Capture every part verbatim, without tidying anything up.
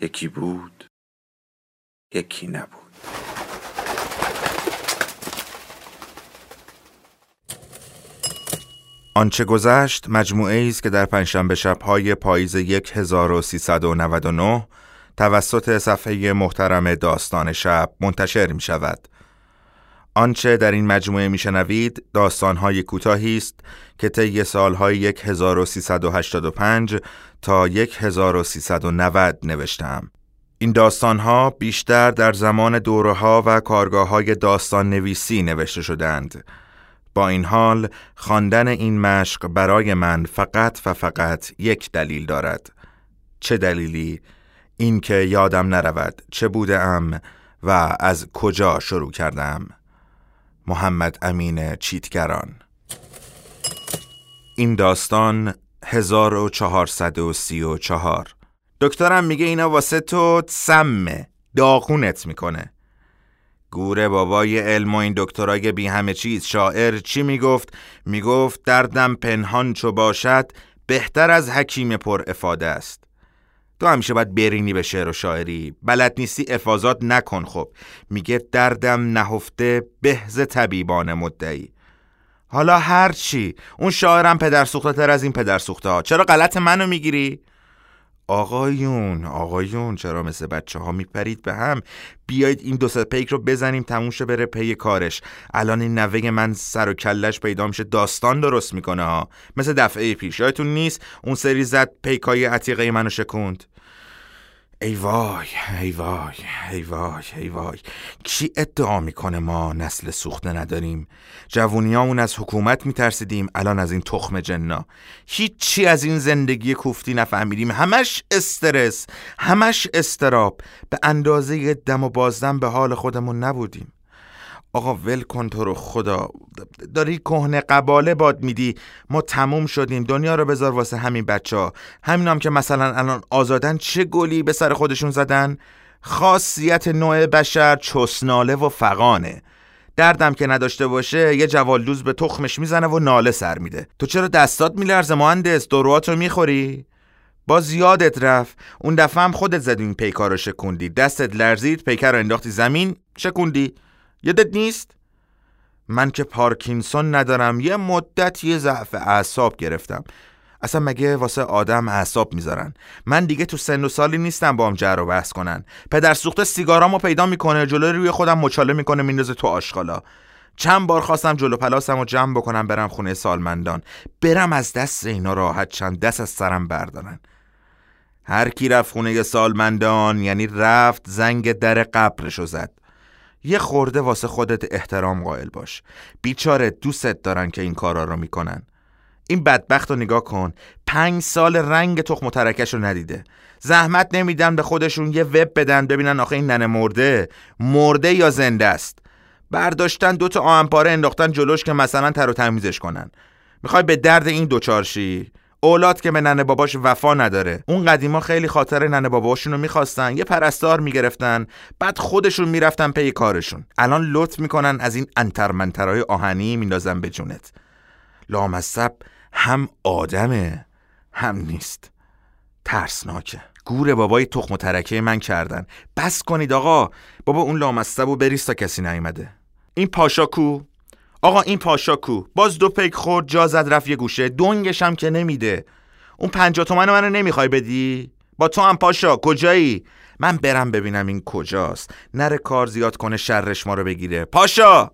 یکی بود، یکی نبود. آنچه گذشت مجموعه‌ای است که در پنجشنبه شب‌های پاییز هزار و سیصد و نود و نه توسط صفحه محترم داستان شب منتشر می شود. آنچه در این مجموعه می شنوید داستان‌های کوتاهی است که طی سال‌های هزار و سیصد و هشتاد و پنج تا هزار و سیصد و نود نوشتم. این داستان‌ها بیشتر در زمان دوره‌ها و کارگاه‌های داستان نویسی نوشته شدند. با این حال خواندن این مشق برای من فقط و فقط یک دلیل دارد. چه دلیلی؟ این که یادم نرود چه بودم و از کجا شروع کردم. محمد امین چیتگران. این داستان هزار و چهارصد و سی و چهار. دکترم میگه اینا واسه تو سمه، داغونت میکنه. گوره بابای علم و این دکترای بی همه چیز. شاعر چی میگفت؟ میگفت دردم پنهان چو باشد بهتر از حکیم پر افاده است. تو همیشه باید برینی به شعر و شاعری، بلد نیستی افاضات نکن. خب میگه دردم نهفته بهز طبیبان مدعی. حالا هر چی، اون شاعرم پدرسوخته تر از این پدرسوخته ها. چرا غلط منو میگیری؟ آقایون آقایون چرا مثل بچه ها میپرید به هم؟ بیایید این دو سه پیک رو بزنیم تموم شه بره پی کارش. الان این نوه من سر و کلش پیدا میشه داستان درست میکنه ها، مثل دفعه پیش. یادتون نیست اون سری زد پیکای عتیقه منو شکوند؟ ای وای ای وای ای وای ای وای. کی ادعا میکنه ما نسل سوخته نداریم؟ جوونیامون از حکومت میترسیدیم، الان از این تخم جنا. هیچی از این زندگی کوفتی نفهمیدیم، همش استرس، همش استراب. به اندازه دم و بازدم به حال خودمون نبودیم. آقا ول کن تو رو خدا، داری کهنه قباله باد میدی. ما تموم شدیم، دنیا رو بذار واسه همین بچه ها. همین هم که مثلا الان آزادن چه گلی به سر خودشون زدن. خاصیت نوع بشر چسناله و فقانه. دردم که نداشته باشه یه جوالدوز به تخمش میزنه و ناله سر میده. تو چرا دستات میلرزه مهندس؟ درواتو میخوری؟ باز یادت رفت اون دفعه هم خودت زدی این پیکا رو شکوندی، دستت لرزید، پیکا رو انداختی زمین، شکوندی. یادت نیست؟ من که پارکینسون ندارم، یه مدت یه ضعف اعصاب گرفتم. اصلا مگه واسه آدم اعصاب میذارن؟ من دیگه تو سن و سالی نیستم باهم جر و بحث کنن. پدر سوخته سیگارامو پیدا میکنه، جلوی روی خودم مچاله میکنه، میندازه تو آشغالا. چند بار خواستم جلو پلاسمو جمع بکنم برم خونه سالمندان، برم از دست اینا راحت چند دست از سرم بردارن. هر کی رفت خونه سالمندان یعنی رفت زنگ در قبرشو زد. یه خورده واسه خودت احترام قائل باش. بیچاره دوست دارن که این کارا رو میکنن. این بدبخت رو نگاه کن، پنج سال رنگ تخم و ترکش رو ندیده. زحمت نمیدن به خودشون یه وب بدن ببینن آخه این ننه مرده مرده یا زنده است. برداشتن دوتا آهنپاره انداختن جلوش که مثلا تر و تمیزش کنن. میخوای به درد این دوچارشی؟ اولاد که به ننه باباش وفا نداره. اون قدیما خیلی خاطر ننه باباشون رو میخواستن، یه پرستار میگرفتن، بعد خودشون میرفتن پی کارشون. الان لطف میکنن از این انتر منترهای آهنی میندازن به جونت. لامصب هم آدمه هم نیست. ترسناکه. گور بابای تخم و ترکه من کردن. بس کنید آقا، بابا اون لامصبو بریز تا کسی نیومده. این پاشا کو؟ آقا این پاشا کو؟ باز دو پیک خورد، جا زد رفت یه گوشه، دنگش هم که نمیده. اون پنجاه تومن منو نمیخوای بدی؟ با تو هم پاشا، کجایی؟ من برم ببینم این کجاست. نره کار زیاد کنه شرش ما رو بگیره. پاشا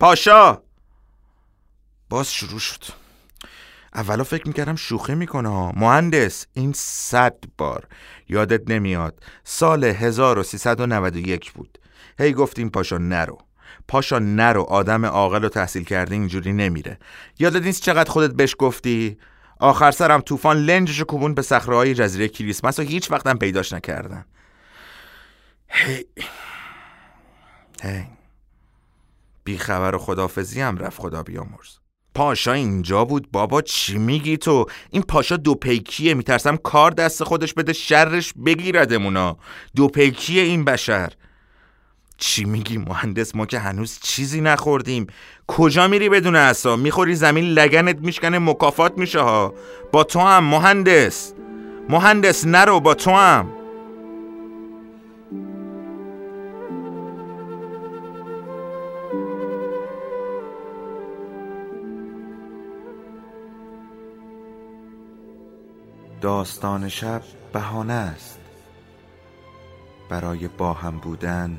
پاشا. باز شروع شد. اولا فکر میکردم شوخی میکنه مهندس، این صد بار. یادت نمیاد سال هزار و سیصد و نود و یک بود. هی گفتیم پاشا نرو پاشا نرو، آدم عاقل و تحصیل کرده اینجوری نمیره. یادت نیست چقدر خودت بهش گفتی؟ آخر سرم طوفان لنجشو کوبون به صخره‌های جزیره کریسمس و هیچ وقتم پیداش نکردم. هی هی بیخبر و خدافزی هم رفت، خدا بیامرز. پاشا اینجا بود. بابا چی میگی تو؟ این پاشا دوپیکیه، میترسم کار دست خودش بده شرش بگیردمونا. دوپیکیه این بشر. چی میگی مهندس؟ ما که هنوز چیزی نخوردیم. کجا میری بدون عصا؟ میخوری زمین لگنت میشکنه، مکافات میشه ها. با تو هم مهندس، مهندس نرو، با تو هم. داستان شب بهانه است برای با هم بودن،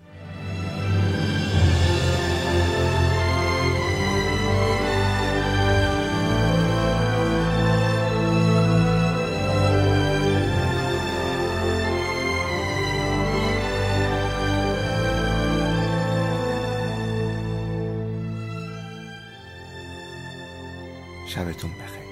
شبتون بخیر.